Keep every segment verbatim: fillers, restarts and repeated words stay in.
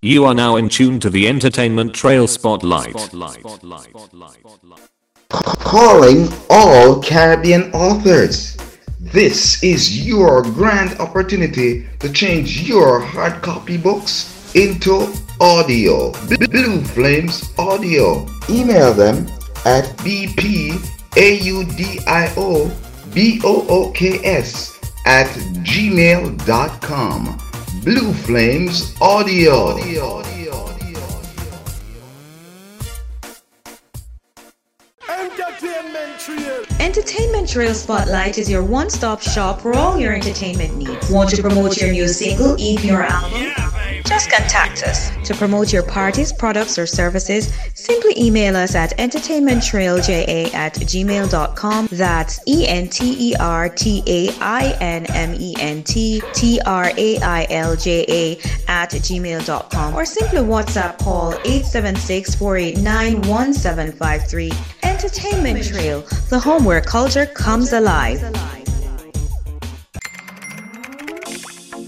You are now in tune to the Entertainment Trail Spotlight. Calling all Caribbean authors. This is your grand opportunity to change your hard copy books into audio. Blue Flames Audio. Email them at b p a u d i o b o o k s at gmail dot com. Blue Flames Audio. Entertainment Trail. Entertainment Trail Spotlight is your one-stop shop for all your entertainment needs. Want to promote your new single, E P, or album? Yeah, just contact us. To promote your parties, products, or services, simply email us at entertainment trail j a at gmail dot com. That's E N T E R T A I N M E N T T R A I L J A at gmail dot com, or simply WhatsApp call eight seven six, four eight nine, one seven five three. Entertainment Trail, the home where culture comes alive.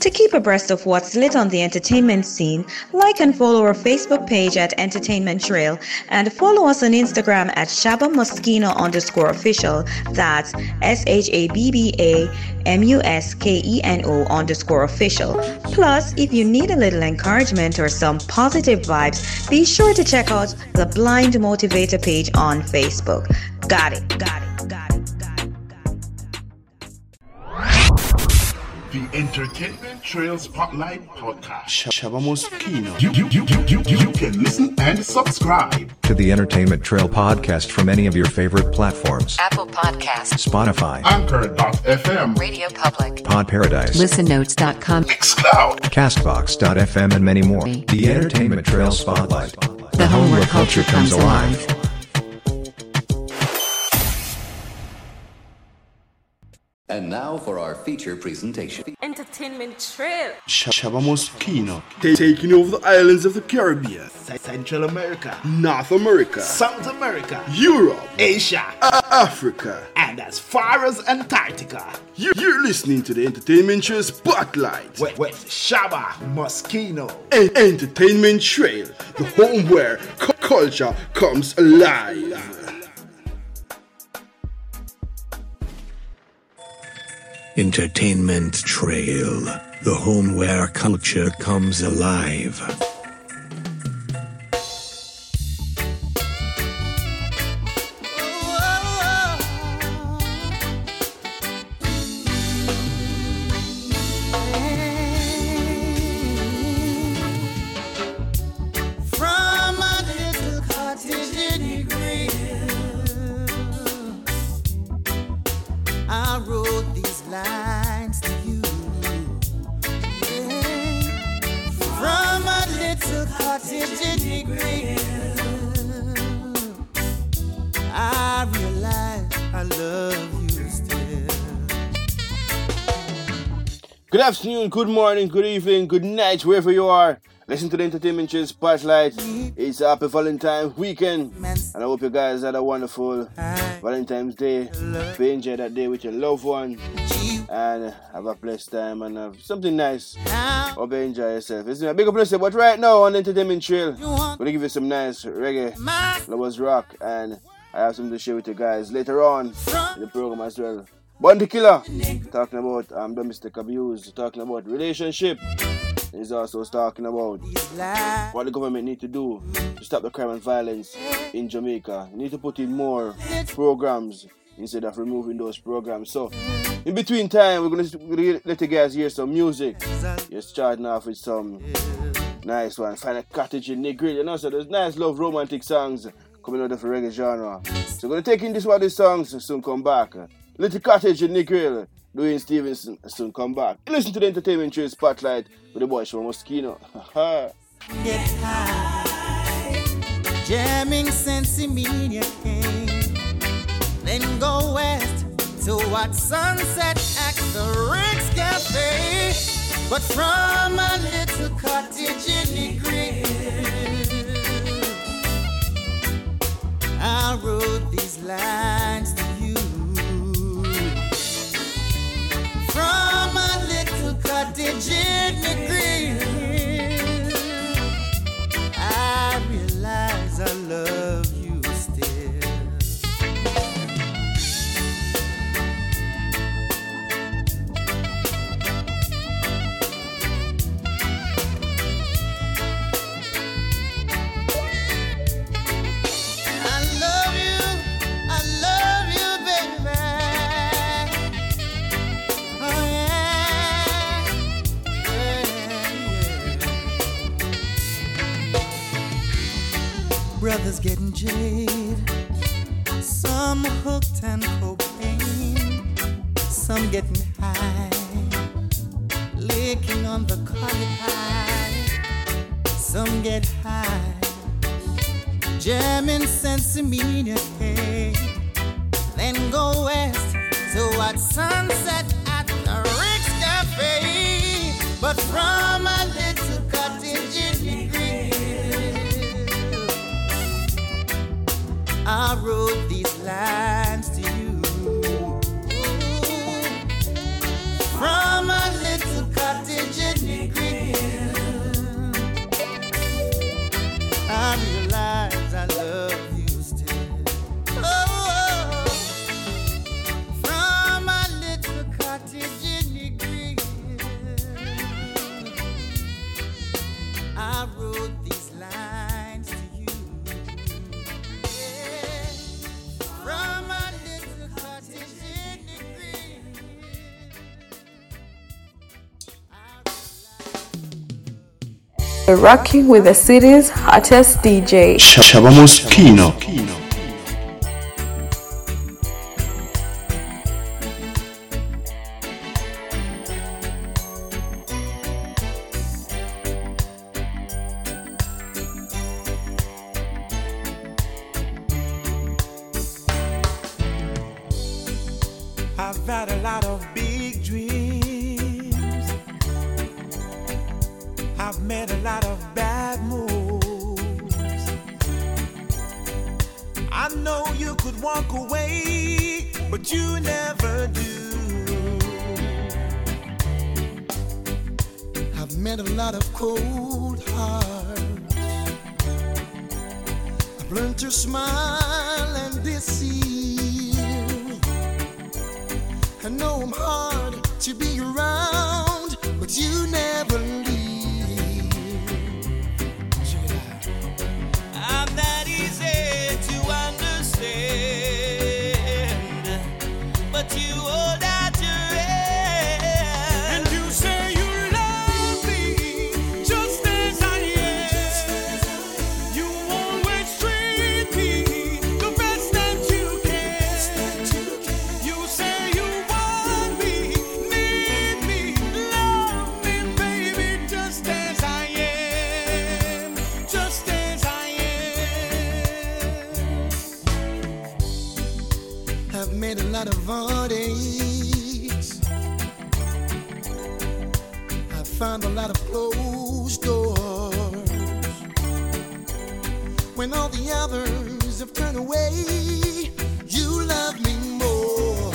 To keep abreast of what's lit on the entertainment scene, like and follow our Facebook page at Entertainment Trail, and follow us on Instagram at Shabba Muskeno underscore official. That's S H A B B A M U S K E N O underscore official. Plus, if you need a little encouragement or some positive vibes, be sure to check out the Blind Motivator page on Facebook. Got it, got it, got it. The Entertainment Trail Spotlight Podcast. Shabba Muskeno. You, you, you, you, you, you can listen and subscribe to the Entertainment Trail Podcast from any of your favorite platforms. Apple Podcasts, Spotify, Anchor dot f m, Radio Public, Pod Paradise, Listen Notes dot com, Xcloud, Castbox dot f m, and many more. The Entertainment Trail Spotlight. The home where culture comes alive. And now for our feature presentation. Entertainment Trail. Shabba Muskeno. Taking over the islands of the Caribbean, Central America, North America, South America, Europe, Asia, Africa, and as far as Antarctica. You're listening to the Entertainment Trail Spotlight with, with Shabba Muskeno. And Entertainment Trail, the home where cu- culture comes alive. Entertainment Trail, the home where culture comes alive. Good afternoon, good morning, good evening, good night, wherever you are. Listen to the Entertainment Trail Spotlight. It's a happy Valentine's weekend, and I hope you guys had a wonderful Valentine's Day. Be enjoy that day with your loved one, and have a blessed time, and have something nice. Hope you enjoy yourself. It's a big up blessing, but right now on the Entertainment Trail, we're gonna give you some nice reggae, lovers rock, and I have something to share with you guys later on in the program as well. Bounty Killer, talking about um, domestic abuse, talking about relationship. He's also talking about what the government need to do to stop the crime and violence in Jamaica. You need to put in more programs instead of removing those programs. So, in between time, we're going to let you guys hear some music. You're starting off with some nice one. Find a cottage in the grill. You know, so there's nice, love, romantic songs coming out of the reggae genre. So, we're going to take in this one, these songs, and soon come back. Little Cottage in the Grill, Duane Stephenson, soon come back. Listen to the Entertainment Trail Spotlight with the boy Shabba Muskeno. Get high, jamming since immediate came. Then go west to watch sunset at the Rick's Cafe. But from a little cottage in the grill, I wrote these lines to you. From a little cottage in the green, brothers getting jaded, some hooked on cocaine, some getting high, licking on the colored high, some get high, jamming sensimina, hey, then go west toward sunset at the Rick's Cafe, but from a little cottage in the green, I wrote these lines to you. From a little cottage in the green, I realize I love you still. Oh, from a little cottage in the green, I wrote these lines to you. Yeah. From a little cottage in the green, I realize. We're rocking with the city's hottest D J, Shabba Muskeno. I've had a lot of big dreams. I've made a lot of bad moves. I know you could walk away, but you never do. I've met a lot of cold hearts. I've learned to smile and deceive. I know I'm hard to be around, but you never leave. I'm not easy to understand, but you hold out your hand. And you say you love me just as I am. You always treat me the best that you can. You say you made a lot of heartaches. I found a lot of closed doors. When all the others have turned away, you love me more.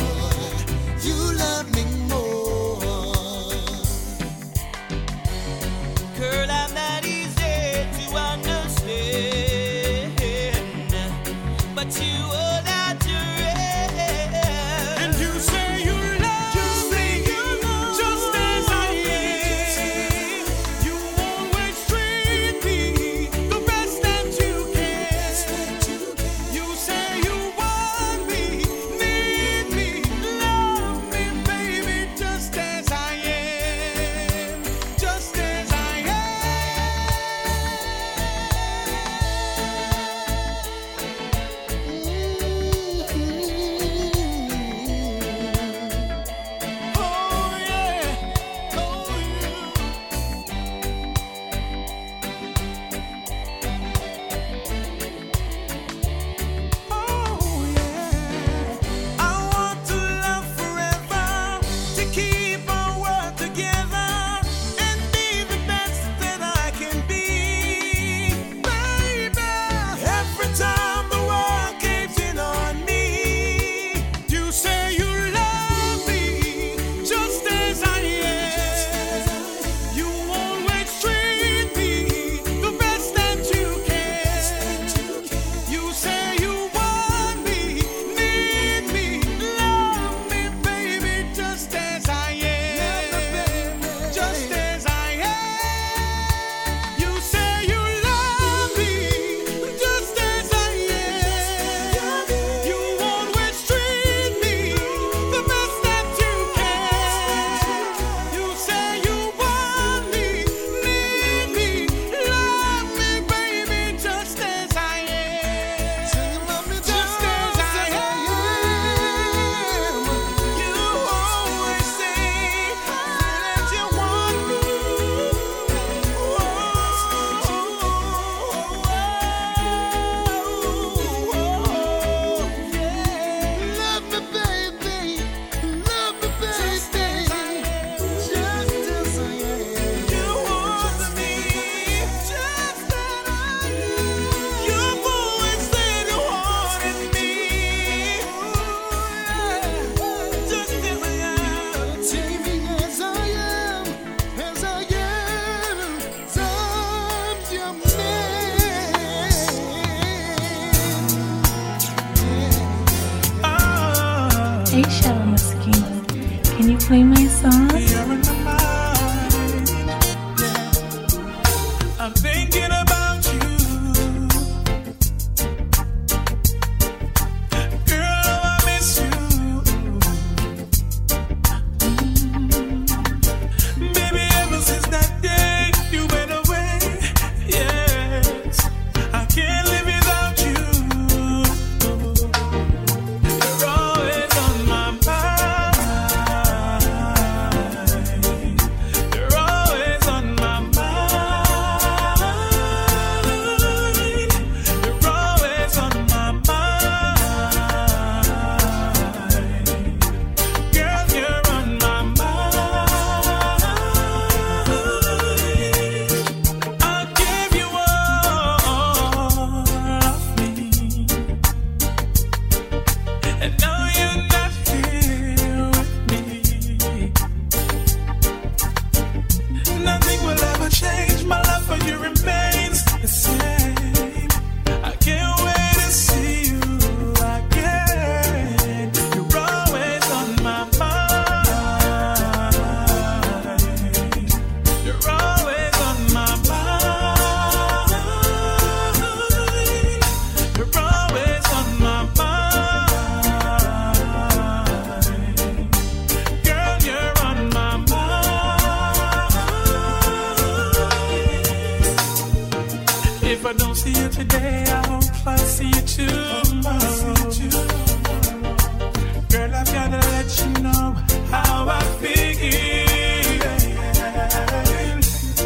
You love me more. Girl, I'm not easy to understand, but you hold out your hand. You say you Hey Shabba Muskeno, can you play my song? I'm thinking about you. Girl, I miss you. Baby, ever since that day you went away, yes, I can't live without you. You're always on my mind. You're always on my mind. You're always on my mind. Girl, you're on my mind. I'll give you all of me, and now you're not here with me. Nothing will ever change. My love for you remains the same. I can't wait to see you again. You're always on my mind. You're always on my mind. You're always on my mind. Girl, you're on my mind. If I don't see you today, I hope I see you tomorrow. Girl, I've gotta let you know how I feel.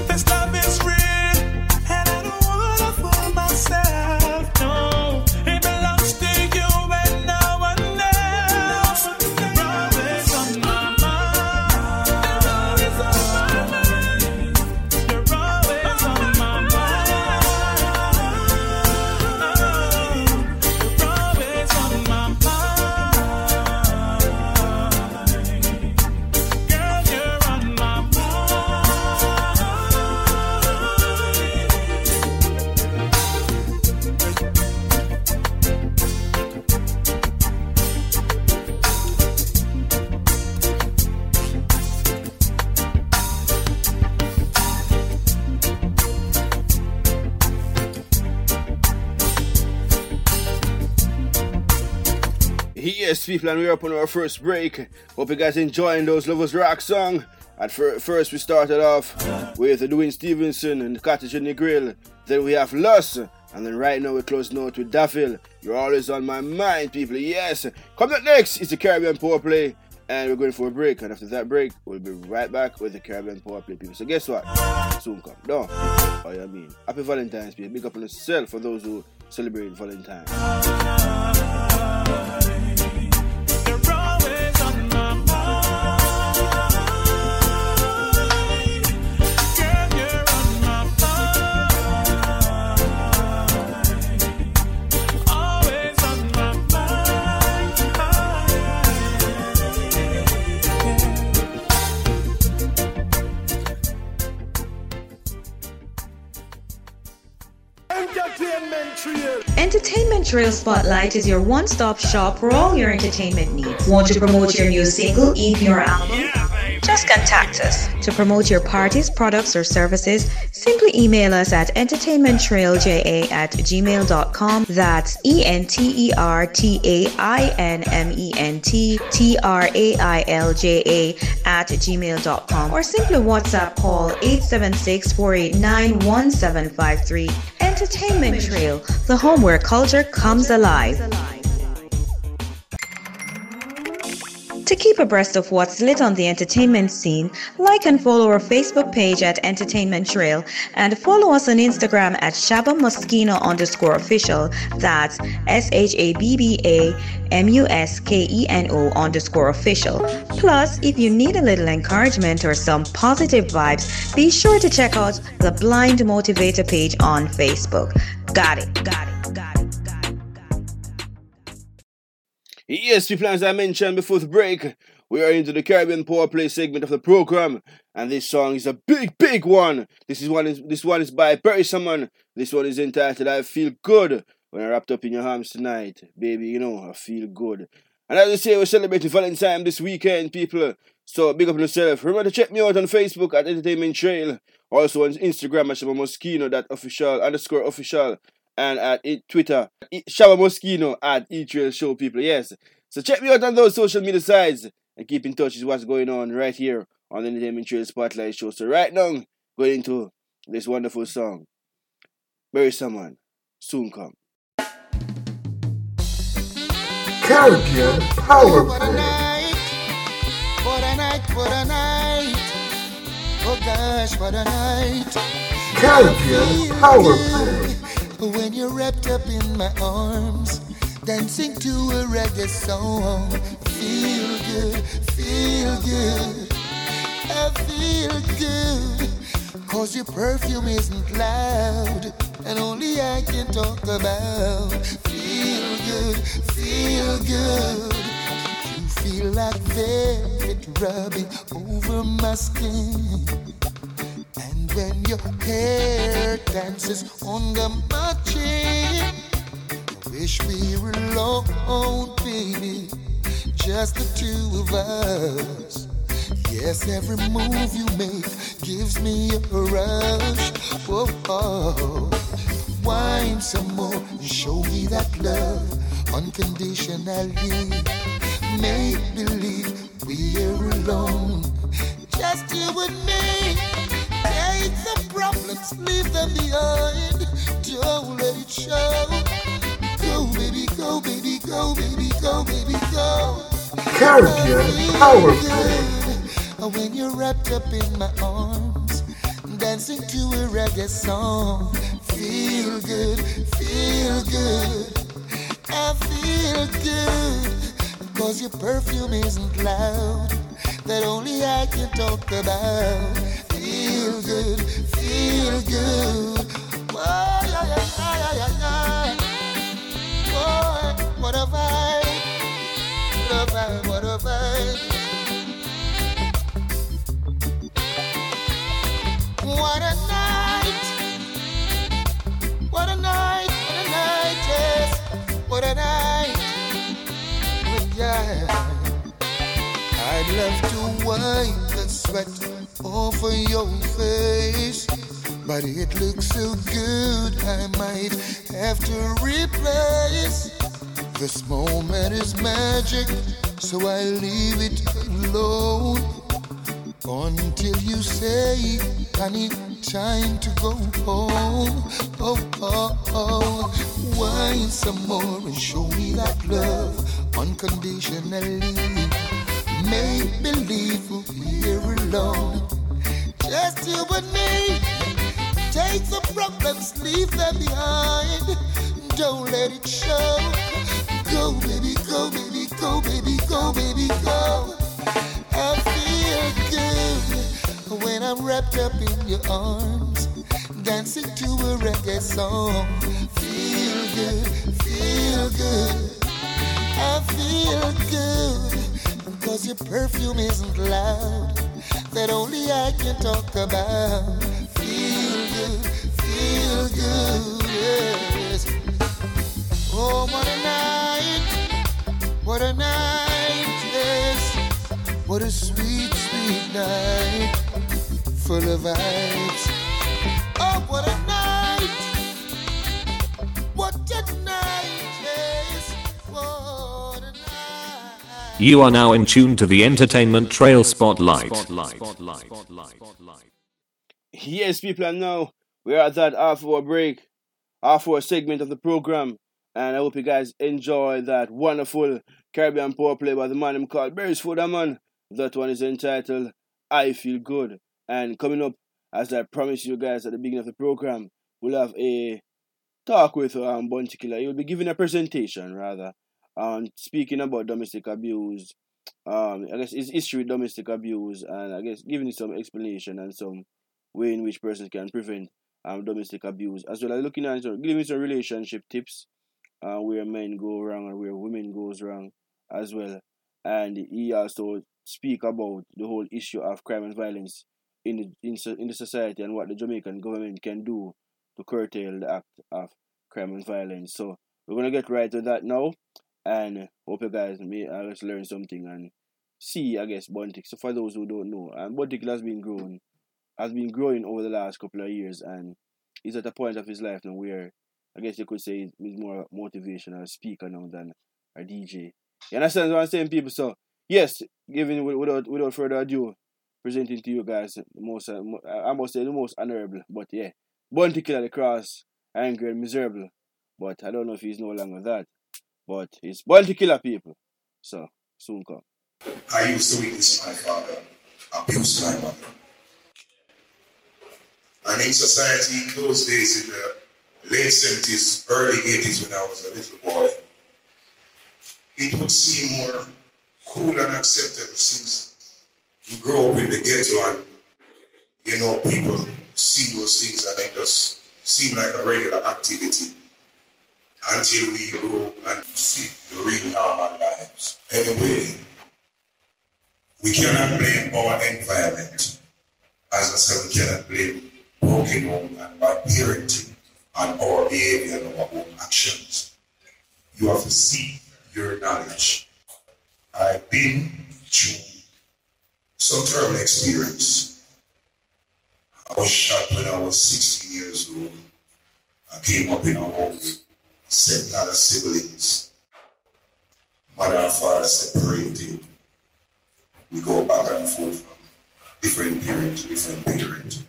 This love is real, and I don't wanna fool myself. No, it belongs to you and no one else. You're always on my mind. You're always on my mind. You're always on my mind. You're always on my mind. Girl, you're on my mind. Yes, people, and we're up on our first break. Hope you guys enjoying those Lovers Rock song. At fir- first, we started off with Duane Stephenson and Cottage in the Grill. Then we have Lust, and then right now we're closing out with Daffy. You're always on my mind, people. Yes. Coming up next is the Caribbean Power Play, and we're going for a break. And after that break, we'll be right back with the Caribbean Power Play, people. So guess what? Soon come down. Oh, yeah, I mean, happy Valentine's Day. Big up on yourself for those who celebrate Valentine's. Entertainment Trail Spotlight is your one-stop shop for all your entertainment needs. Want to promote your new single, E P, or album? Just contact us. To promote your parties, products, or services, simply email us at entertainment trail j a at gmail dot com. That's E N T E R T A I N M E N T T R A I L J A at gmail dot com, or simply WhatsApp call eight seven six, four eight nine, one seven five three. Entertainment Trail, the home where culture comes alive. To keep abreast of what's lit on the entertainment scene, like and follow our Facebook page at Entertainment Trail, and follow us on Instagram at Shabba Muskeno underscore official. That's S H A B B A M U S K E N O underscore official. Plus, if you need a little encouragement or some positive vibes, be sure to check out the Blind Motivator page on Facebook. Got it, got it, got it. Yes, people, as I mentioned before the break, we are into the Caribbean Power Play segment of the program, and this song is a big, big one. This is one is this one is by Beres Fudaman. This one is entitled "I Feel Good When I Wrapped Up in Your Arms Tonight." Baby, you know, I feel good. And as I say, we're celebrating Valentine's this weekend, people. So big up on yourself. Remember to check me out on Facebook at Entertainment Trail. Also on Instagram at Shabba Muskeno, that official, underscore official. And at it, Twitter, it, Shabba Muskeno at E-Trail Show, people. Yes. So check me out on those social media sites. And keep in touch with what's going on right here on the Entertainment Trail Spotlight Show. So right now, going into this wonderful song. Bury Someone, Soon Come. Caribbean Power Play. For a night, for a night, for a night. Oh gosh, for a night. Caribbean Power Play. When you're wrapped up in my arms, dancing to a reggae song. Feel good, feel good. I feel good. Cause your perfume isn't loud, and only I can talk about. Feel good, feel good. You feel like velvet rubbing over my skin. And when your hair dances under my chin, I wish we were alone, baby, just the two of us. Yes, every move you make gives me a rush. Whoa, oh. Wine some more and show me that love unconditionally. Make believe we're alone, just you and me. Take the problems, leave them behind. Don't let it show. Go, baby, go, baby, go, baby, go, baby, go. Caribbean Power Play. When you're wrapped up in my arms, dancing to a reggae song. Feel good, feel good. I feel good. Cause your perfume isn't loud, that only I can talk about. Feel good, feel good. Whoa, yeah, yeah, yeah, yeah, yeah. Whoa, what a vibe. What a vibe, what a vibe. What a night, what a night, what a night, yes, what a night, oh, yeah. I'd love to wipe the sweat off of your face, but it looks so good I might have to replace. This moment is magic, so I leave it alone until you say, honey, time to go home. Oh, oh, oh. Wine some more and show me that love unconditionally. Make believe we're alone, just you and me. Take the problems, leave them behind. Don't let it show. Go, baby, go, baby, go, baby, go, baby, go. I feel good when I'm wrapped up in your arms, dancing to a reggae song. Feel good, feel good. I feel good. Cause your perfume isn't loud, that only I can talk about. Feel good, feel good, yes. Oh, what a night, what a night, yes. What a sweet, sweet night, full of vibes. Oh, what a night, what a night, yes, what a night. You are now in tune to the Entertainment Trail Spotlight. Yes, people, and now we are at that half-hour break, half-hour segment of the program, and I hope you guys enjoy that wonderful Caribbean Power Play by the man I'm called Beres Fudaman. That one is entitled I Feel Good. And coming up, as I promised you guys at the beginning of the program, we'll have a talk with um, Bounty Killer. He'll be giving a presentation, rather, on um, speaking about domestic abuse, um, I guess his history with domestic abuse, and I guess giving some explanation and some way in which persons can prevent um, domestic abuse, as well as looking at some, giving some relationship tips, uh, where men go wrong and where women goes wrong as well. And he also speak about the whole issue of crime and violence in the in, in the society and what the Jamaican government can do to curtail the act of crime and violence. So we're gonna get right to that now. And hope you guys may I just learn something and see, I guess, Bounty. So for those who don't know, and Bounty Killer has been growing, has been growing over the last couple of years, and he's at a point of his life now where I guess you could say he's more motivational speaker now than a D J. You understand what I'm saying, people? So yes, giving without without further ado, presenting to you guys the most uh, I must say the most honorable, but yeah, Bounty Killer the Cross, angry and miserable, but I don't know if he's no longer that. But it's Bounty Killer, people. So, soon come. I used to witness my father abuse my mother. And in society, in those days, in the late seventies, early eighties, when I was a little boy, it would seem more cool and acceptable since you grow up in the ghetto and, you know, people see those things and it just seem like a regular activity. Until we grow and see the real our lives. Anyway, we cannot blame our environment. As I said, we cannot blame broken home and bad parenting on our behavior and our own actions. You have to seek your knowledge. I've been through some terrible experience. I was shot when I was sixteen years old. I came up in a home. Seven other siblings, mother and father separated. We go back and forth from different parents, different parents.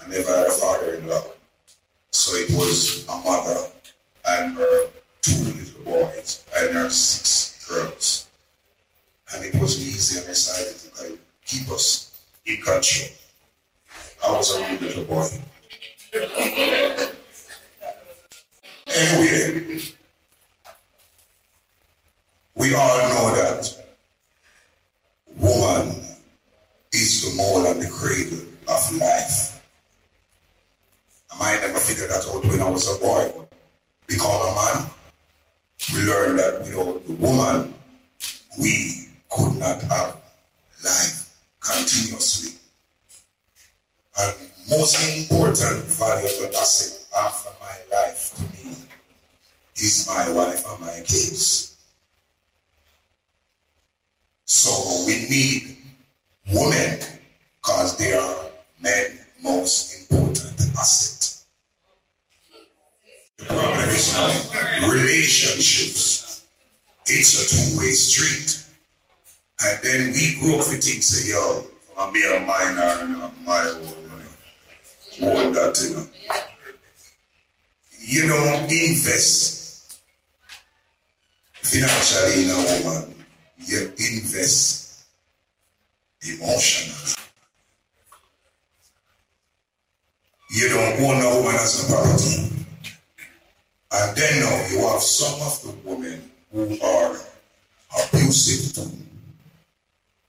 I never had a father-in-law, so it was a mother and her two little boys and her six girls. And it was easy and decided to like, keep us in control. I was a little boy. Anyway, we all know that woman is the mold and the cradle of life. And I never figured that out when I was a boy. Become a man, we learned that without the woman, we could not have life continuously. And most important value of the asset after my life to me is my wife and my kids. So we need women because they are men's most important asset. The problem is not relationships. It's a two-way street. And then we grow up with things say, yo, I'm here, I'm mine, I'm my own, all that thing. You don't invest financially in a woman, you invest emotionally. You don't own a woman as a property. And then now you have some of the women who are abusive too,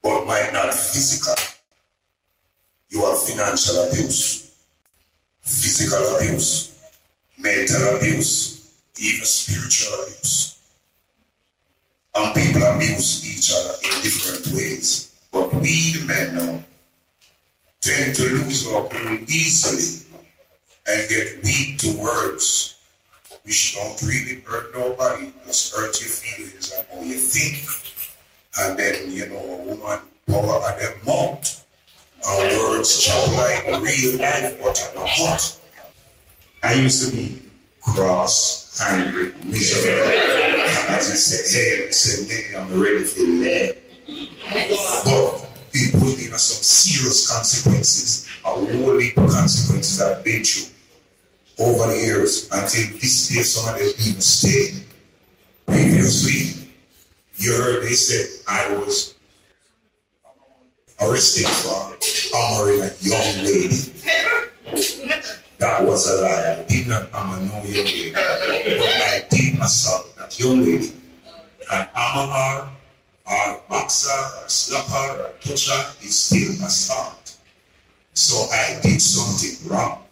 but might not physical. You have financial abuse, physical abuse, mental abuse, even spiritual abuse. And people abuse each other in different ways. But we, the men now, tend to lose our cool easily and get weak to words which don't really hurt nobody, just hurt your feelings and how you think. And then, you know, a woman power at their mouth. And words chop like real life, but in a heart. I used to be cross, angry, miserable. I just said, hey, I said, hey, I'm ready for that. But it put in some serious consequences, a whole heap of consequences that I've been through over the years until this day some of them even stayed. Previously, you heard they said I was arrested for armoring a young lady. That was a lie. I did not armor no young lady. But I did myself. Young lady, an armorer, or boxer, or slapper, or toucher is still a start. So I did something wrong.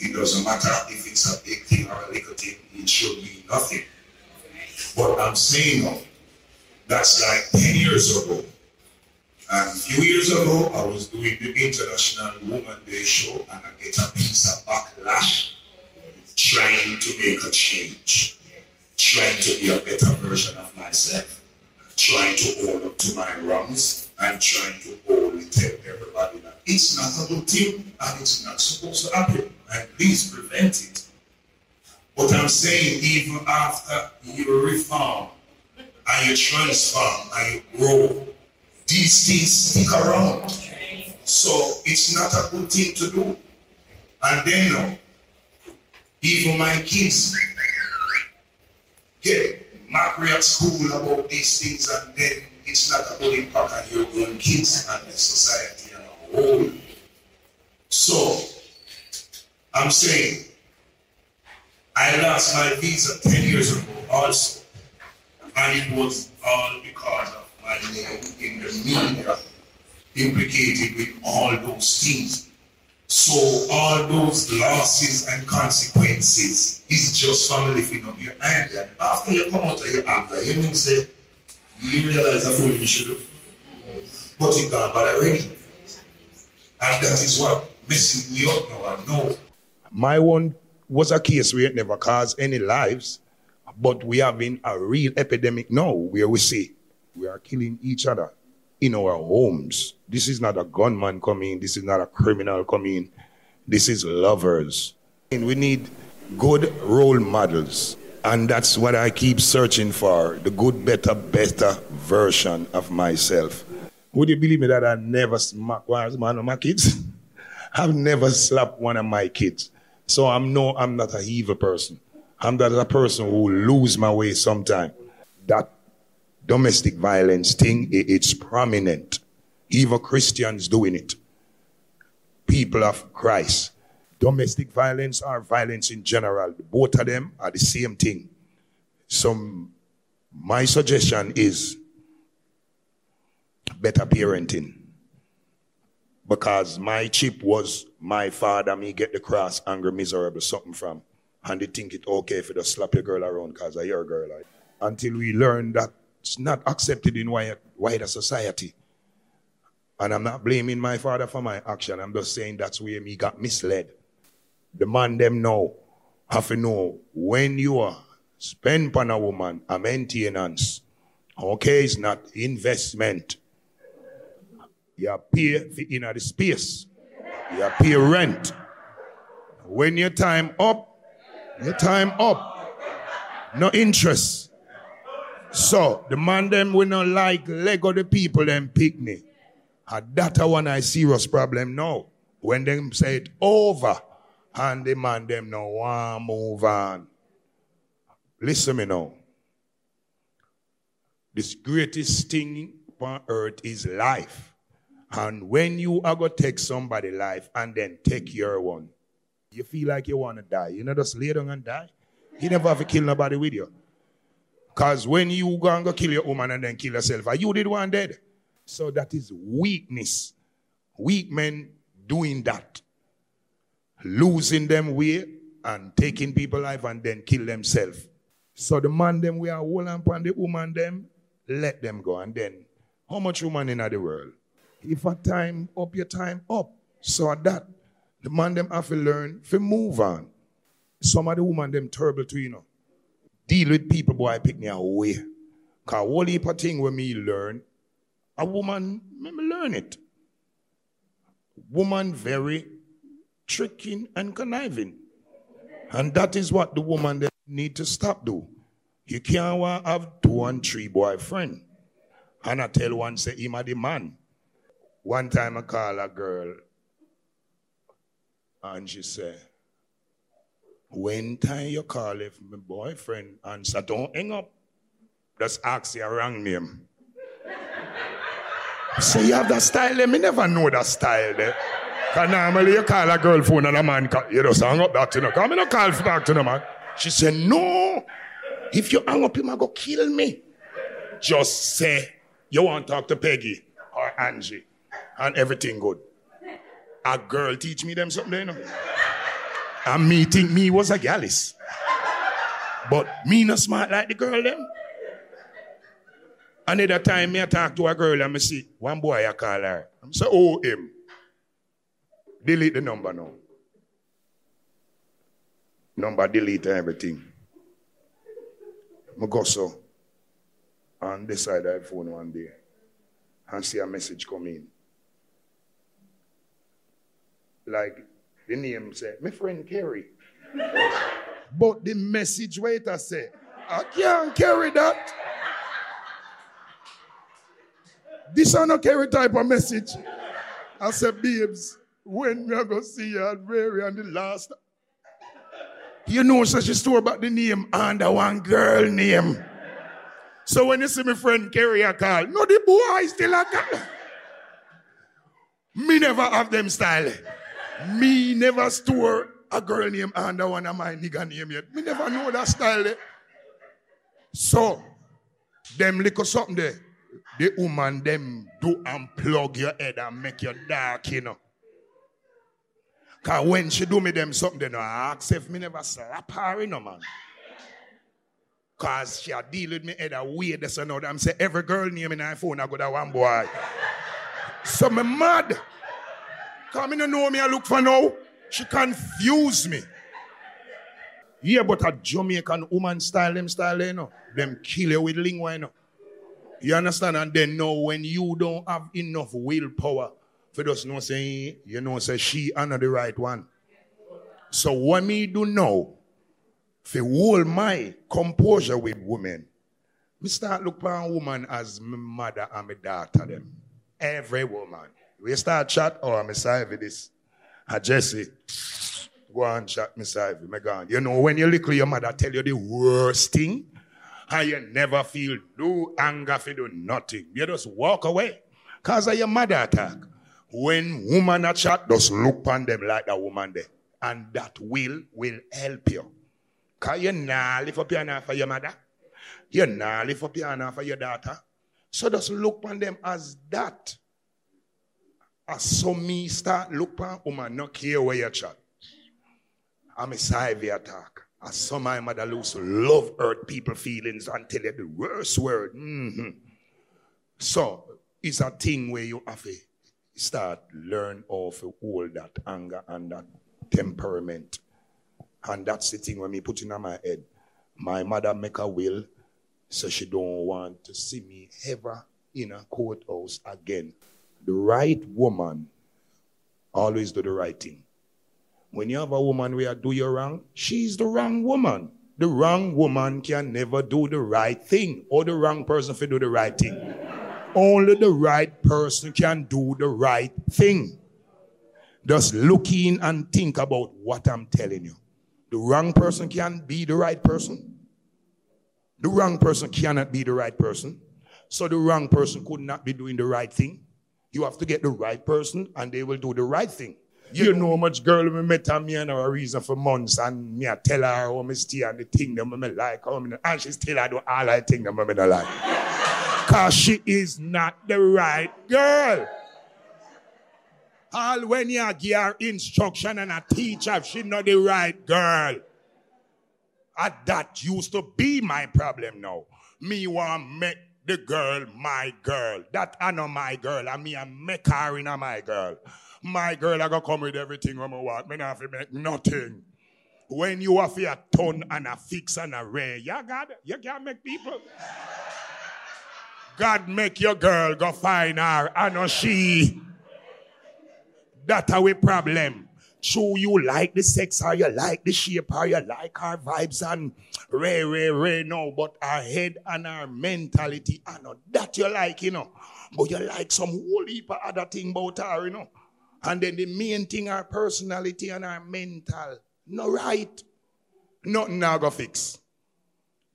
It doesn't matter if it's a big thing or a little thing, it should be nothing. But I'm saying now, that's like ten years ago. And a few years ago, I was doing the International Women's Day show and I get a piece of backlash trying to make a change. trying to be a better version of myself, trying to hold up to my wrongs, and trying to only tell everybody that it's not a good thing and it's not supposed to happen, and please prevent it. But I'm saying, even after you reform and you transform and you grow, these things stick around. So it's not a good thing to do. And then now, even my kids get angry at school about these things, and then it's not a good impact on your own kids and the society and the whole. So I'm saying, I lost my visa ten years ago also, and it was all because of my name in the media, implicated with all those things. So all those losses and consequences is just family thing of your hand. And after you come out of your anger, you don't say, you realize that's what you should do. But you got bad already. And that is what messing me up now, I know. My one was a case where it never caused any lives, but we have been a real epidemic now where we see we are killing each other in our homes. This is not a gunman coming. This is not a criminal coming. This is lovers. And we need good role models. And that's what I keep searching for, the good, better, better version of myself. Would you believe me that I never smacked one of my kids? I've never slapped one of my kids. So I'm no, I'm not an evil person. I'm not a person who lose my way sometime. That domestic violence thing, it's prominent. Even Christians doing it. People of Christ. Domestic violence or violence in general, both of them are the same thing. So my suggestion is better parenting. Because my chip was my father, me get the cross, angry, miserable, something from. And they think it okay if you just slap your girl around because of your girl. Like, until we learn that it's not accepted in wider society. And I'm not blaming my father for my action. I'm just saying that's where me got misled. The man them know, have to know, when you are spend on a woman, a maintenance, okay, it's not investment. You pay in the space. You pay rent. When your time up, your time up. No interest. So the man them will not like Lego the people them picnic. And that one I serious problem now. When them say it over, and the man them no want move on. Listen me now. This greatest thing on earth is life. And when you are going to take somebody's life and then take your one, you feel like you want to die. You know, just lay down and die. You never have to kill nobody with you. Because when you go and go kill your woman and then kill yourself, you did one dead. So that is weakness. Weak men doing that. Losing them way and taking people's life and then kill themselves. So the man them we are holding upon the woman them, let them go. And then, how much woman in the world? If a time up, your time up. So that the man them have to learn to move on. Some of the woman them terrible too, you know. Deal with people, boy, I pick me away. Because whole heap of thing when me learn, a woman, me learn it. Woman very tricking and conniving. And that is what the woman them need to stop do. You can't have two and three boyfriend. And I tell one, say, him a the man. One time I call a girl and she said, when time you call if my boyfriend answer, don't hang up. Just ask your wrong name. So you have that style there? Me never know that style there. Because normally you call a girl phone and a man call, you just hang up that to them. Because I don't call back to the man. She said, no. If you hang up, you might go kill me. Just say, you want to talk to Peggy or Angie. And everything good. A girl teach me them something, you know. And me think me was a gallus. But me not smart like the girl them. Another time me I talk to a girl and me see one boy I call her. I say, oh him. Delete the number now. Number delete everything. I go so and decide I phone one day and see a message come in. Like the name said, my friend Kerry. But the message waiter said, I can't carry that. This I no carry type of message. I said, babes, when we are going to see you at Mary and the last. You know such a story about the name and the one girl name. So when you see my friend Kerry a call, no, the boy still a call. Me never have them style. Me never store a girl named Anna, one of my nigga name yet. Me never know that style. Eh? So, them little something there. The woman, them do unplug your head and make you dark, you know. Because when she do me them something, they no ask if me never slap her, you know, man. Because she a deal with me head a weird, that's another. I'm saying every girl name in her phone, I go that one boy. So me mad. Because me no know me I look for now. She confused me. Yeah, but a Jamaican woman style, them style, you know. Them kill you with lingua, you know. You understand? And then now when you don't have enough willpower for just no saying, you know, say she and the right one. So what me do now, for all my composure with women, me start look for a woman as my mother and my daughter them. Every woman. We start chat, oh, I'm sorry for this. Ah, Jesse, go and chat me sorry for me gone. You know, when you little, your mother tell you the worst thing, and you never feel no anger for do nothing. You just walk away. Because of your mother attack. When woman a chat, just look upon them like that woman there. And that will, will help you. Because you nah lift up your hand for your mother. You nah lift up your hand for your daughter. So just look upon them as that. As so me start look upon woman, not care where you chat. I'm a savvy attack. As some my mother lose love hurt people feelings and tell you the worst word. Mm-hmm. So it's a thing where you have to start learn of all that anger and that temperament. And that's the thing when me put in my head. My mother make a will. So she don't want to see me ever in a courthouse again. The right woman always do the right thing. When you have a woman where you do your wrong, she's the wrong woman. The wrong woman can never do the right thing, or the wrong person can do the right thing. Only the right person can do the right thing. Just look in and think about what I'm telling you. The wrong person can be the right person. The wrong person cannot be the right person. So the wrong person could not be doing the right thing. You have to get the right person and they will do the right thing. You, you know how much girl we met and me and her reason for months and me I tell her how I stay and the thing that I like how me, and she still I do all I think that I don't like. Because she is not the right girl. All when you give her instruction and a teacher, she's not the right girl. And that used to be my problem now. Me want make the girl my girl. That I know my girl. And me I make her in my girl. My girl I go come with everything when I walk. Me not have to make nothing. When you have a ton and a fix and a ray, you got it. You can't make people. God make your girl go find her. I know she. That a way problem. So you like the sex, how you like the shape, how you like her vibes and ray, ray, ray, no. But her head and her mentality, I know that you like, you know. But you like some whole heap of other thing about her, you know. And then the main thing, her personality and her mental, no right. Nothing I go fix.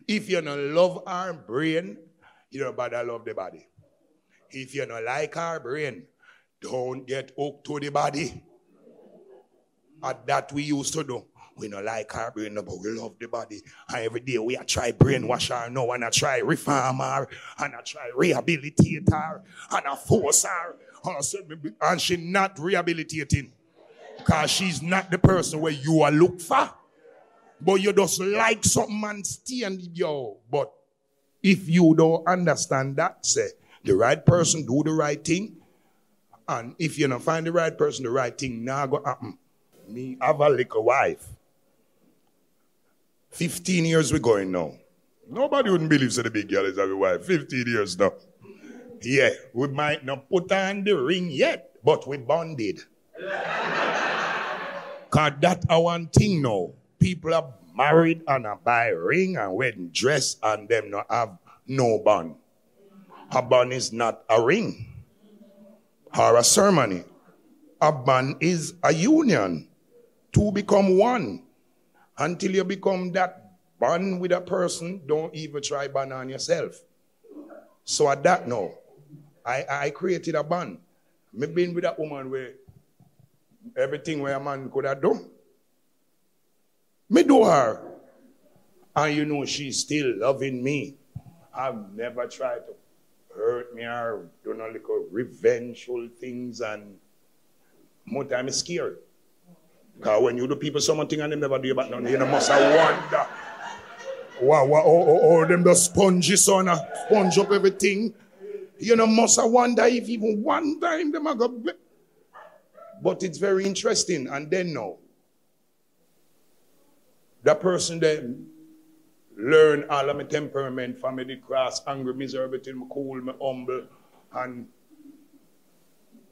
If you don't love her brain, you don't bother love the body. If you don't like her brain, don't get hooked to the body. At that we used to do. We don't like her brain, but we love the body. And every day we a try brainwash her now, and I try reform her, and I try rehabilitate her, and I force her. And she's not rehabilitating. Because she's not the person where you are look for. But you just like something and stay and yo. But if you don't understand that, say, the right person do the right thing. And if you don't find the right person, the right thing now go happen. Me have a little wife. fifteen years we going now. Nobody wouldn't believe that the big girl is a wife. fifteen years now. Yeah, we might not put on the ring yet, but we bonded. Because that's our one thing now. People are married and are buy ring and wedding dress and them not have no bond. A bond is not a ring or a ceremony. A bond is a union. Two become one. Until you become that bond with a person, don't even try bond on yourself. So at that now, I, I created a bond. I've been with a woman where everything where a man could have done. Me do her. And you know she's still loving me. I've never tried to hurt me or do no little revengeful things, and more time is scared. Because when you do people something and they never do you back, no, you must have wonder. Wow, wow, oh, oh, oh, them the sponges on, sponge up everything. You know, must have wonder if even one time them are going to... But it's very interesting. And then now, the person then learn all of my temperament, family, cross, angry, miserable, cool, humble, and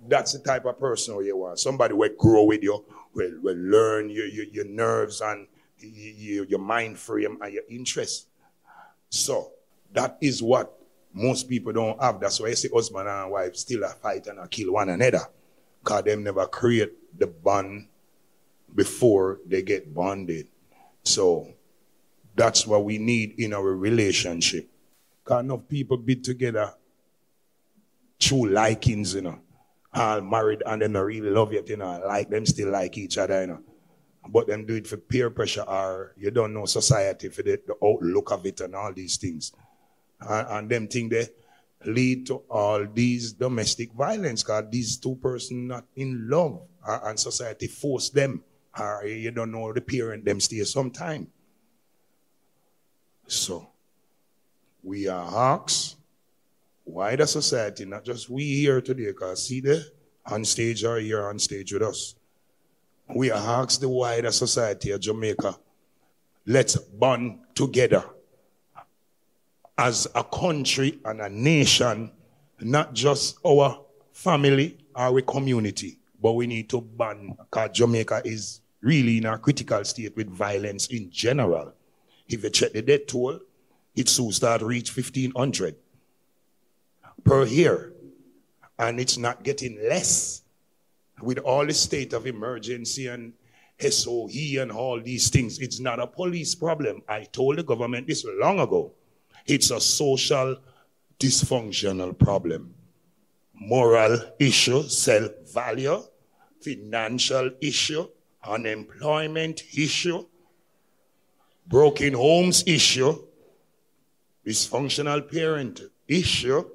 that's the type of person you want. Somebody will grow with you, will, will learn your, your, your nerves and your, your mind frame and your interests. So that is what most people don't have. That's why you see husband and wife still a fight and a kill one another. Because they never create the bond before they get bonded. So that's what we need in our relationship. Because enough people be together through likings, you know. All married and they don't really love yet, you know. Like them still like each other, you know. But them do it for peer pressure or you don't know society for the, the outlook of it and all these things. And, and them thing they lead to all these domestic violence because these two persons not in love uh, and society force them. Or you don't know the parent them stay sometime. So we are hawks. Why the society, not just we here today, because see the on stage or here on stage with us. We are hawks the wider society of Jamaica. Let's bond together as a country and a nation, not just our family, our community, but we need to ban, because Jamaica is really in a critical state with violence in general. If you check the death toll, it soon start reach fifteen hundred per year, and it's not getting less with all the state of emergency and S O E and all these things. It's not a police problem. I told the government this long ago. It's a social dysfunctional problem. Moral issue, self-value, financial issue, unemployment issue, broken homes issue, dysfunctional parent issue,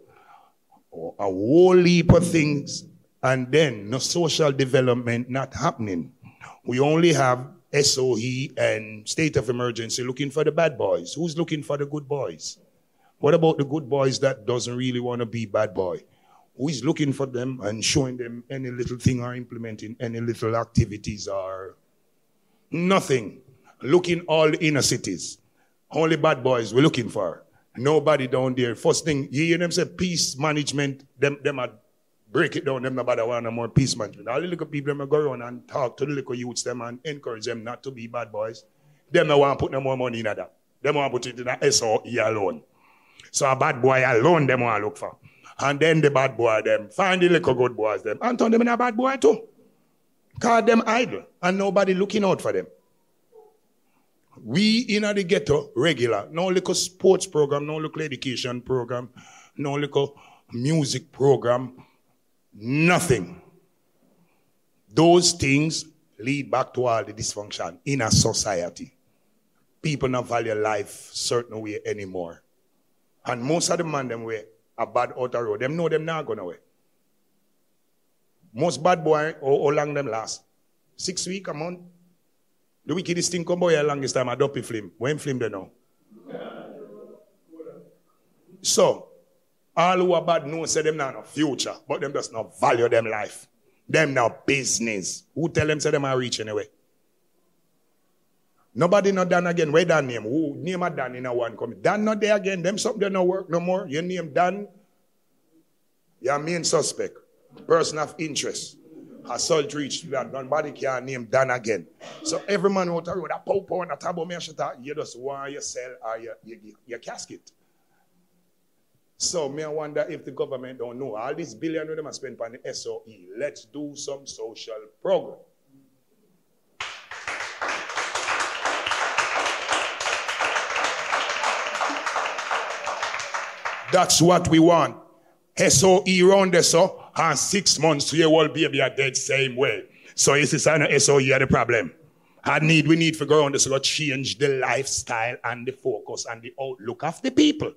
or a whole heap of things, and then no social development not happening. We only have S O E and state of emergency looking for the bad boys. Who's looking for the good boys? What about the good boys that doesn't really want to be bad boy? Who is looking for them and showing them any little thing or implementing any little activities or nothing? Looking all inner cities. Only bad boys we're looking for. Nobody down there. First thing, you hear them say peace management, them, them are break it down, them no bother want no more peace management. All the little people them go around and talk to the little youths them and encourage them not to be bad boys. Them no want to put no more money in that. Them want to put it in a S O E alone. So a bad boy alone them want to look for. And then the bad boy them find the little good boys them and turn them in a bad boy too. Call them idle and nobody looking out for them. We in the ghetto regular. No little sports program, no little education program, no little music program. Nothing. Those things lead back to all the dysfunction in a society. People don't value life certain way anymore. And most of the man them way a bad outer road. Them know them not going away. Most bad boy, how long them last? Six weeks, a month? The wickedest thing come boy the longest time a dopey film. When film they know? So all who are bad know say them not no future, but them does not value them life. Them no business. Who tell them say them are rich anyway? Nobody not done again. Where Dan name? Who name a Dan in a one coming? Dan not there again. Them something don't work no more. You name Dan, your main suspect, person of interest, assault reach that. Nobody can name Dan again. So every man out the road, a pow pow and a tabo me shata, you just want yourself or your, your, your casket. So me I wonder if the government don't know all this billion we them are spend on the S O E. Let's do some social program. That's what we want. S O E round there, so, and six months to your old baby are dead same way. So it's the sign of S O E are the problem. I need, we need to go on this to change the lifestyle and the focus and the outlook of the people.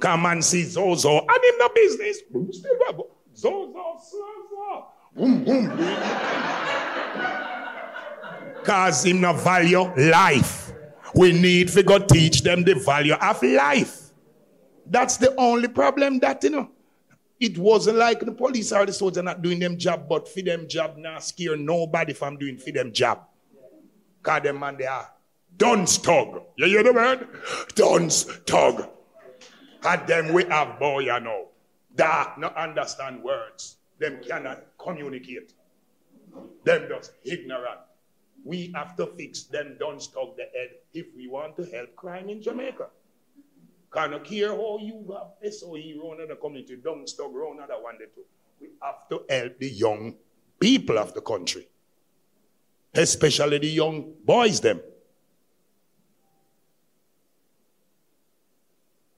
Come and see Zozo, and in the business, still Zozo, Zozo, boom, boom. Cause him no value life. We need to go teach them the value of life. That's the only problem that, you know, it wasn't like the police or the soldiers not doing them job, but for them job now, scare nobody from doing for them job. Cause them man, they are dunce tug. You hear the word? Dunce tug. And them we have boy, you know. They not understand words. Them cannot communicate. Them just ignorant. We have to fix them dunce tug the head if we want to help crime in Jamaica. Can I care how you have S O E around the community, don't stop around the one day too. We have to help the young people of the country, especially the young boys them.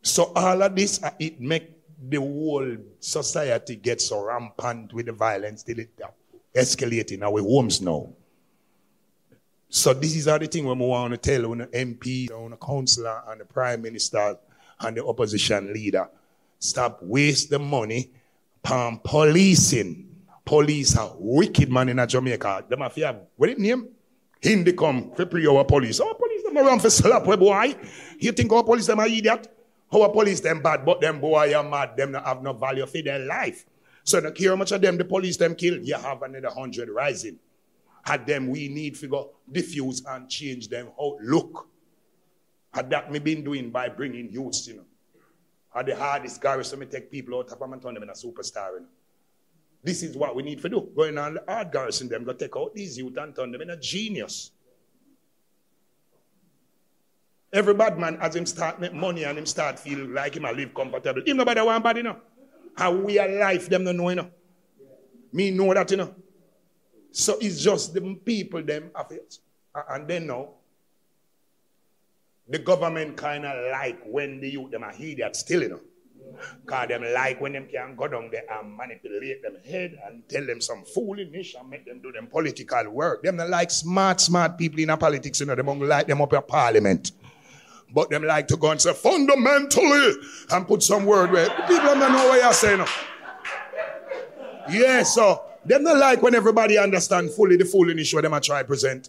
So all of this, it make the whole society get so rampant with the violence till it escalates in our homes now. So this is all the thing when we want to tell when the M P, when the councillor and the prime minister and the opposition leader, stop waste the money on policing. Police are wicked man in Jamaica. They must have, what is the name? Hindicom, for pre our police. Our police, them around for slap, boy. You think our police, them are idiot? Our police, them bad, but them boy are mad. Them not have no value for their life. So no care how much of them the police, them kill, you have another hundred rising. At them, we need to go diffuse and change them outlook. Had that me been doing by bringing youths, you know. Had the hardest garage, so me take people out of them and turn them in a superstar, you know. This is what we need to do. Going on the hard garage in them, go take out these youth and turn them in a genius. Every bad man, as him start make money and him start feel like him and live comfortable, him nobody want bad, you know. And we are life, them don't know, you know. Me know that, you know. So it's just the people, them, have it. And then now, the government kind of like when the youth, them are idiots still, you know. Because them like when them can go down there and manipulate them head and tell them some foolishness and make them do them political work. Them they like smart, smart people in our politics, you know. They don't like them up in parliament. But them like to go and say, fundamentally, and put some word where people don't know what you're saying. No. Yeah, so. Them not like when everybody understand fully the foolishness where them a try present.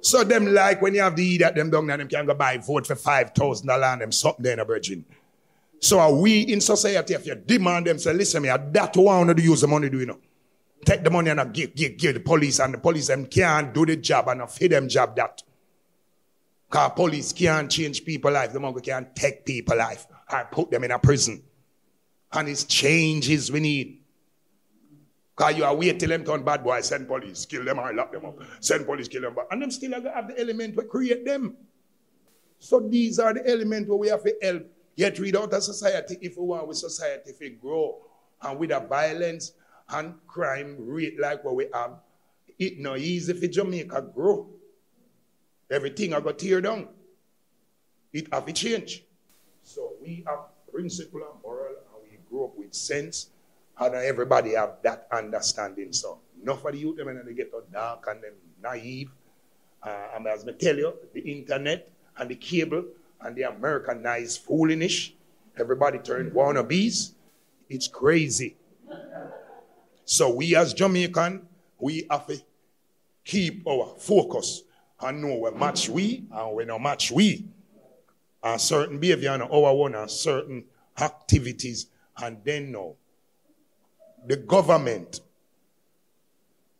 So them like when you have the idiot them down and them can go buy vote for five thousand dollars and them something there in a virgin. So are we in society, if you demand them, say, listen, me, that one to use the money do you know. Take the money and I give, give, give the police and the police them can't do the job and I feed them job that. Because police can't change people's life. The money can't take people's life and put them in a prison. And it's changes we need. Because you are waiting till them turn bad boys, send police, kill them and lock them up. Send police, kill them. And them still have the element to create them. So these are the elements where we have to help. Yet without a society, if we want with society, if it grow, and with a violence and crime rate like what we have, it's not easy for Jamaica grow. Everything I got tear down. It have to change. So we have principle and moral, and we grow up with sense. And everybody have that understanding. So, enough of the youth, I mean, they get all dark and them naive. Uh, and as I tell you, the internet and the cable and the Americanized foolishness, everybody turned wannabes. It's crazy. So, we as Jamaican, we have to keep our focus and know where match we and where no match we. And certain behavior and our own and certain activities, and then know. The government,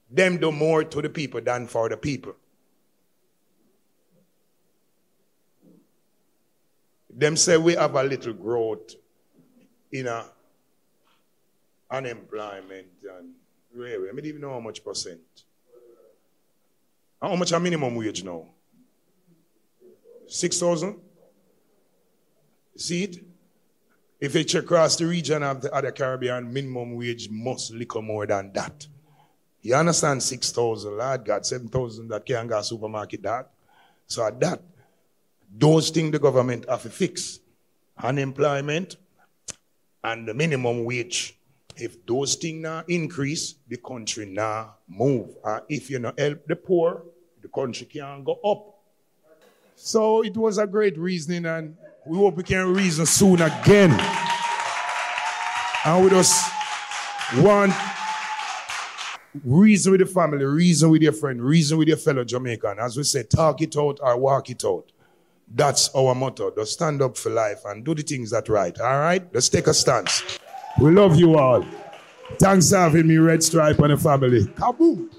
them do more to the people than for the people. Them say we have a little growth in a unemployment and really, I mean, even know how much percent. How much a minimum wage now? six thousand? See it? If you check across the region of the other Caribbean, minimum wage must liquor more than that. You understand six thousand, lad, got seven thousand that can't go to supermarket that. So at that, those things the government have to fix. Unemployment and the minimum wage. If those things now increase, the country now move. And if you not help the poor, the country can't go up. So it was a great reasoning, and we hope we can reason soon again. And we just want reason with the family, reason with your friend, reason with your fellow Jamaican. As we say, talk it out or walk it out. That's our motto. Just stand up for life and do the things that right. All right? Let's take a stance. We love you all. Thanks for having me, Red Stripe and the family. Kaboom!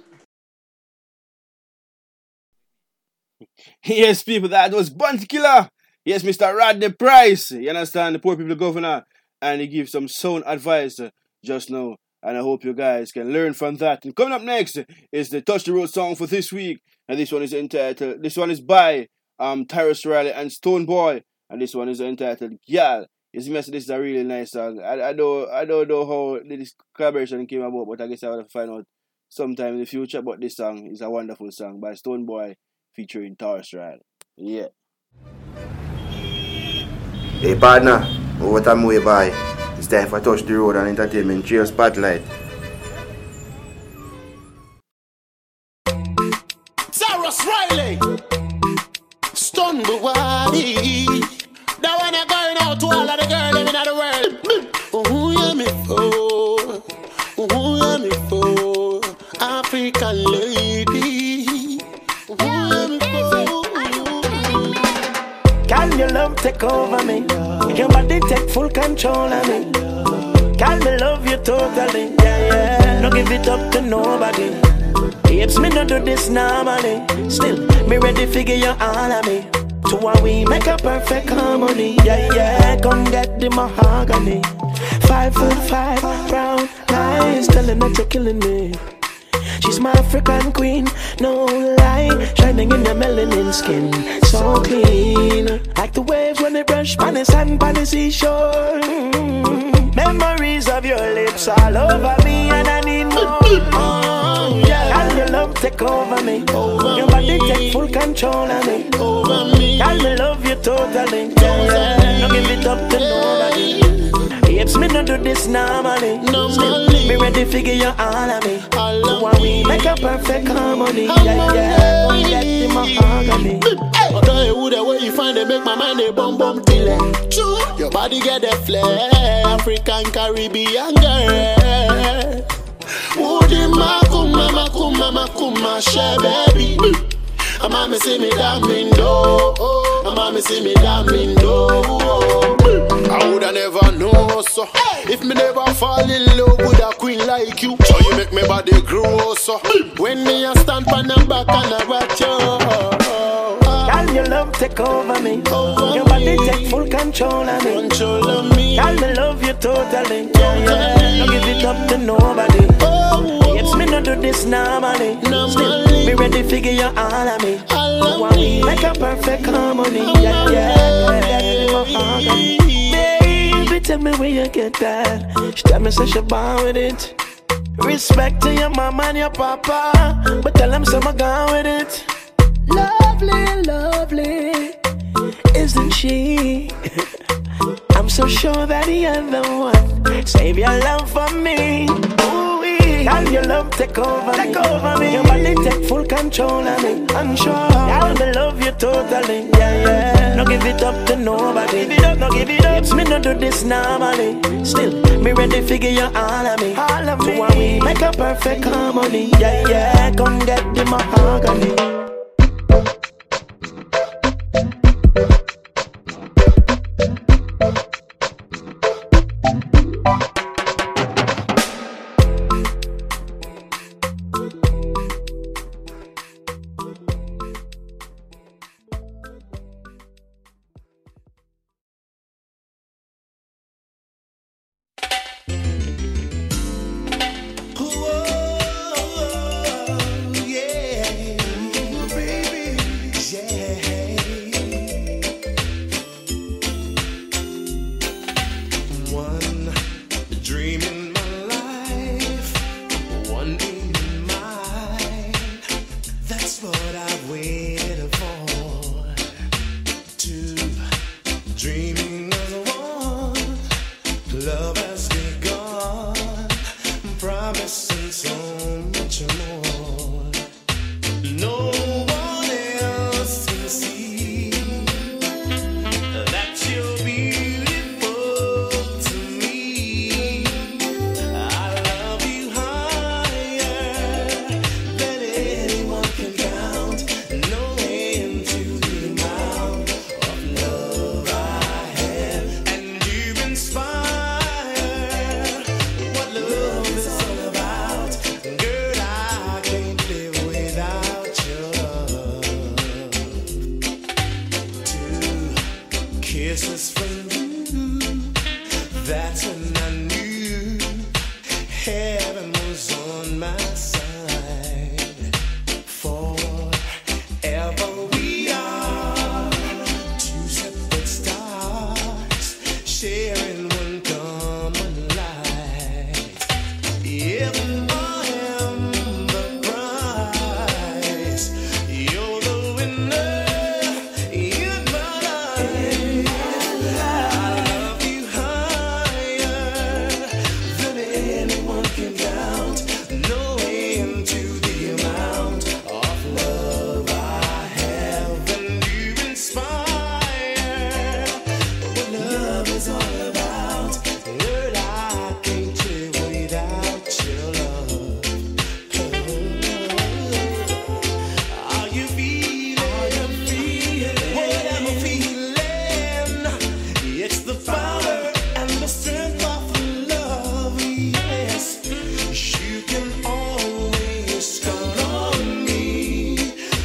Yes, people, that was Bounty Killer. Yes, Mister Rodney Price. You understand? The poor people governor. And he gives some sound advice just now. And I hope you guys can learn from that. And coming up next is the Touch Di Road song for this week. And this one is entitled, this one is by um, Tarrus Riley and Stone Boy. And this one is entitled, Gyal. This is a really nice song. I, I, don't, I don't know how this collaboration came about, but I guess I will have to find out sometime in the future. But this song is a wonderful song by Stone Boy featuring Tarrus Riley. Yeah. Hey, partner. What I'm way by. It's time for Touch Di Road and Entertainment Trail Spotlight. Tarrus Riley! Stone Boy! Now when I'm going out to all of the girls in the world. Oh, who am I for? Who am I for? African lady. Who am I for? Can your love take over me? Your body take full control of me. Can me love you totally? Yeah, yeah. No give it up to nobody. Apes, me no do this normally. Still, me ready figure you all of me. To why we make a perfect harmony. Yeah, yeah, come get the mahogany. Five foot five, brown eyes, telling that you're killing me. She's my African queen, no lie, shining in her melanin skin, so clean, like the waves when they brush by the sand by the seashore. Memories of your lips all over me, and I need more. Girl, your love take over me. Over your body me. Take full control of me. Over me. Girl, me love you totally. Totally. No give it up to yeah. Nobody. Apes, me no do this normally. normally. Still, me ready figure you all of me. All so of me. Make a perfect harmony. harmony. Yeah, yeah. Don't get in my harmony. Hey. Although you would away, you find they make my mind a bum bum till true. Your body get a flare. African Caribbean girl. Woody Makuma, Makuma, Makuma, share baby. A mama see me down window. A mama see me down window. I woulda never know, so if me never fall in love with a queen like you, so you make me body grow, so when me a stand pan and back and I watch you. Girl, your love take over me. Over your body me. Take full control of me. Control of me. Girl, me love you totally. Yeah, yeah. Don't give it up to nobody. Oh, oh. Yes, me not do this normally. normally. Still, me ready figure you all of me. All of me. Make a perfect harmony. Yeah, yeah, yeah. Baby, tell me where you get that. She tell me so she born with it. Respect to your mama and your papa, but tell them so I'm gone with it. Lovely, lovely, isn't she? I'm so sure that the other one save your love for me. Ooh-wee. Girl, your love take over take me. Over me. Your body take full control of me. I'm sure I'll love you totally. Yeah, yeah. No give it up to nobody. Give it up, no give it up. It's me no do this normally. Still, me ready figure you all of me. All of me. So we make a perfect harmony. Yeah, yeah. Come get the mahogany. to dreaming as one, love has begun, promising so much more. No one else can see that you're beautiful to me. I love you higher than anyone can count. No end to the amount of love I have, and you inspire what love is all about. Girl, I can't live without your love. Two kisses from you, that's when I knew heaven was on my side. Forever we are two separate stars, sharing one common light. If I am the prize, you're the winner in my life. I love you higher than anyone can count. No end to the amount of love I have, and you inspire what love is all about. Girl, I can't live without your love. Are you feeling? Are you feeling? What am I feeling? It's the power and the strength of love. Yes, you can always count on me, 'cause loving you, it's easy. I love you higher than anyone can count.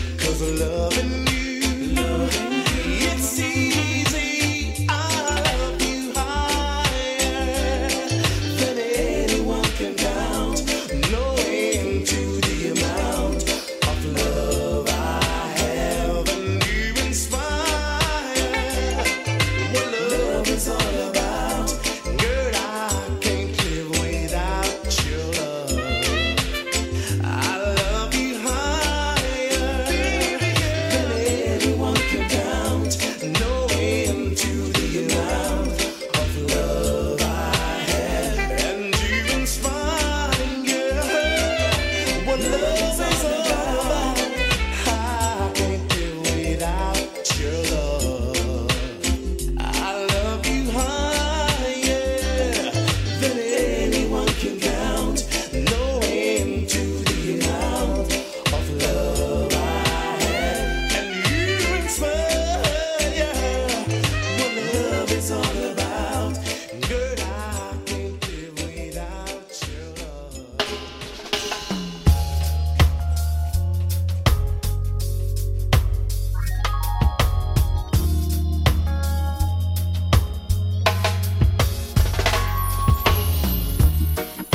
No end to the amount of love I have, and you inspire what love is all about. Girl, I can't live without your love. I love you higher than anyone can count. No end to the amount of love I have, and you inspire, girl, what love is all about. I can't live without your love. I love you higher than anyone can count. No end to the amount of love I have, and you inspire what love is all about. Girl, I can't live without your love.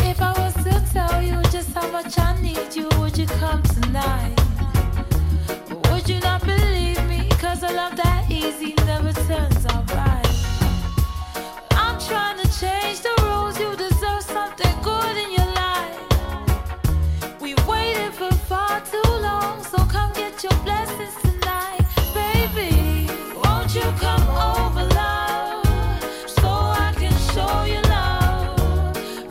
If I was to tell you just how much I need you, would you come tonight? Would you not believe me? 'Cause a love that easy never turns out right. I'm trying to change the rules, you deserve something good in your life. We waited for far too long, so come get your blessings tonight. Baby, won't you come over, love, so I can show you love?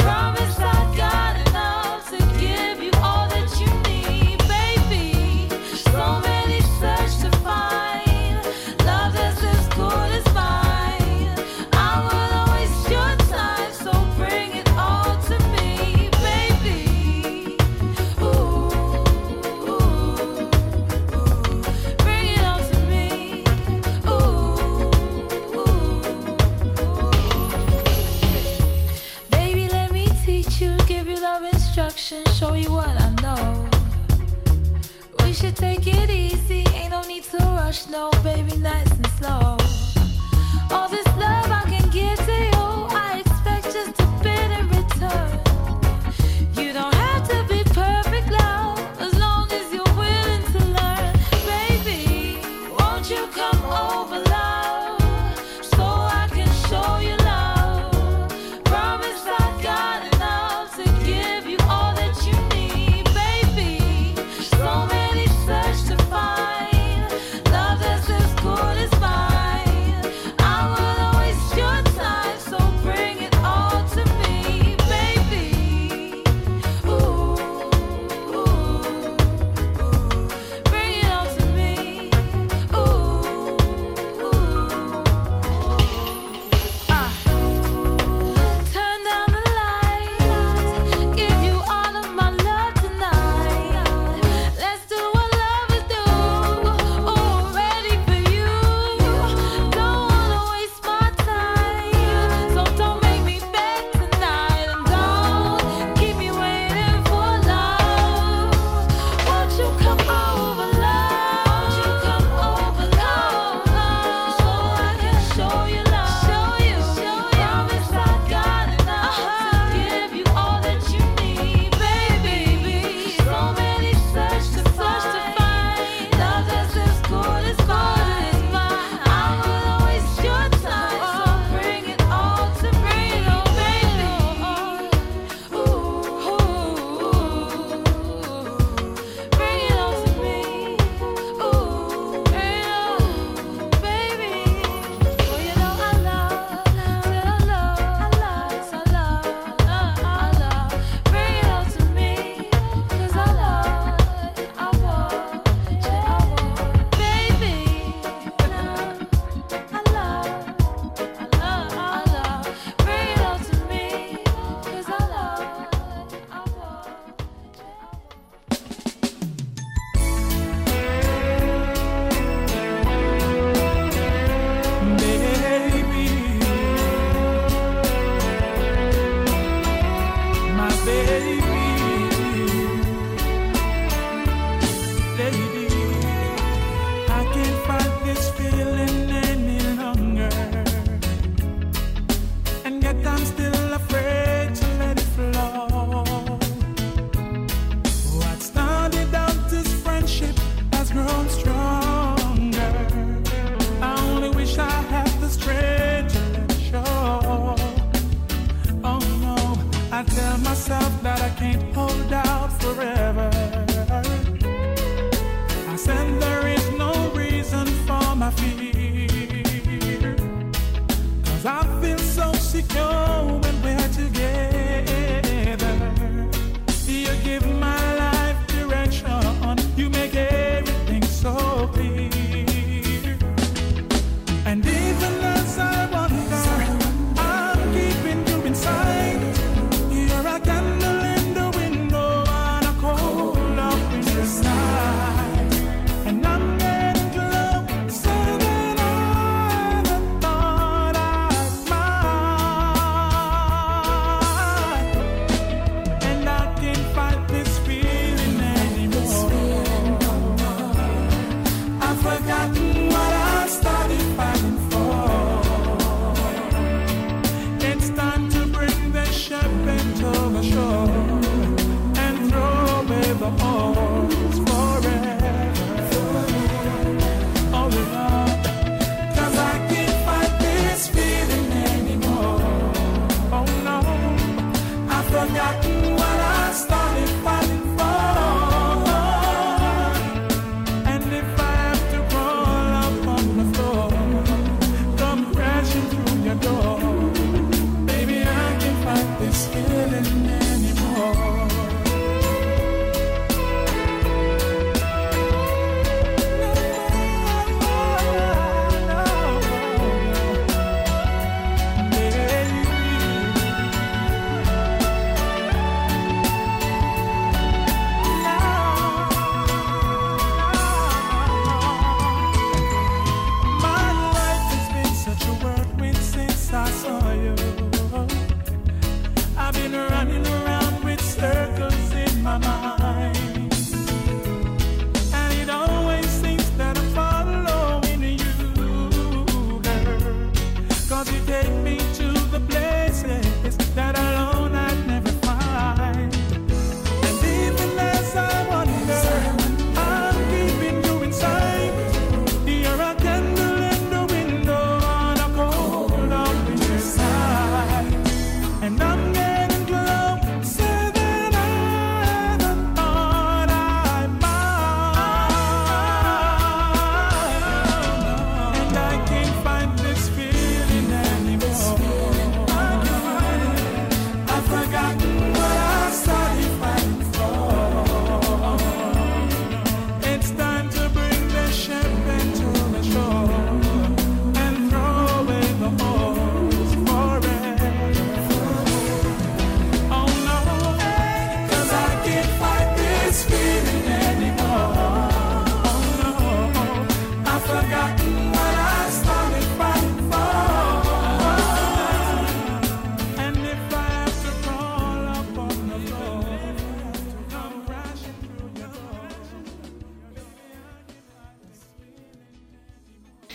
Promise I got enough to give you all that you need, baby. So many search to find love that's as good as mine. I will always your time, so bring it all to me, baby. Ooh, ooh, ooh. Bring it all to me. Ooh, ooh, ooh. Baby, let me teach you, give you love instructions, show you what I know. We should take it easy, ain't no need to rush, no, baby, nice and slow. All this love I can give to you, I expect just a bit in return. You don't have to be perfect, love, as long as you're willing to learn. Baby, won't you come over, love, so I can show you love? Promise I got enough to give you all that you need, baby. So many search to find love that's as good as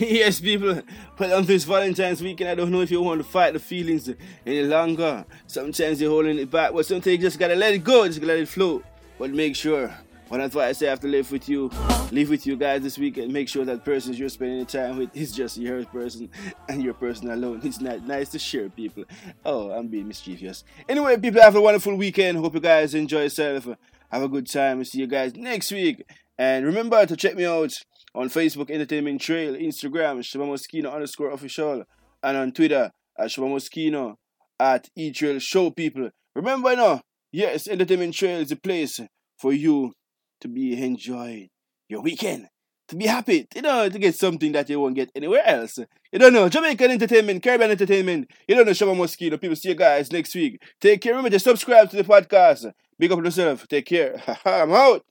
Yes, people, but on this Valentine's weekend, I don't know if you want to fight the feelings any longer. Sometimes you're holding it back, but sometimes you just gotta let it go, just let it flow. But make sure, well, that's why I say I have to live with you, live with you guys this weekend. Make sure that person you're spending time with is just your person and your person alone. It's not nice to share, people. Oh, I'm being mischievous. Anyway, people, have a wonderful weekend. Hope you guys enjoy yourself. Have a good time. We'll see you guys next week. And remember to check me out on Facebook, Entertainment Trail, Instagram, Shabba Muskeno underscore official, and on Twitter, at Shabba Muskeno, at E-Trail Show, people. Remember now, yes, Entertainment Trail is the place for you to be enjoying your weekend, to be happy, you know, to get something that you won't get anywhere else. You don't know, Jamaican entertainment, Caribbean entertainment, you don't know, Shabba Muskeno. People, see you guys next week. Take care, remember to subscribe to the podcast. Big up yourself, take care. I'm out.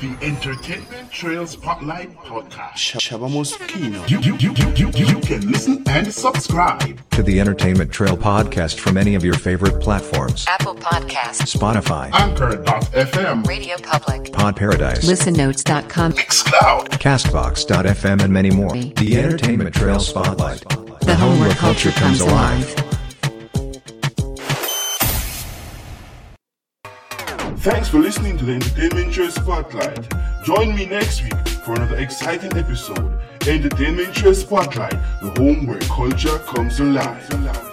The Entertainment Trail Spotlight Podcast. Shabba Muskeno. You, you, you, you, you, you can listen and subscribe to the Entertainment Trail Podcast from any of your favorite platforms. Apple Podcasts, Spotify, Anchor dot f m, Radio Public, Pod Paradise, Listen Notes dot com, Mixcloud, Castbox dot f m, and many more. The, the Entertainment Trail Spotlight. The home where culture comes alive. Thanks for listening to the Entertainment Trail Spotlight. Join me next week for another exciting episode. Entertainment Trail Spotlight, the home where culture comes alive.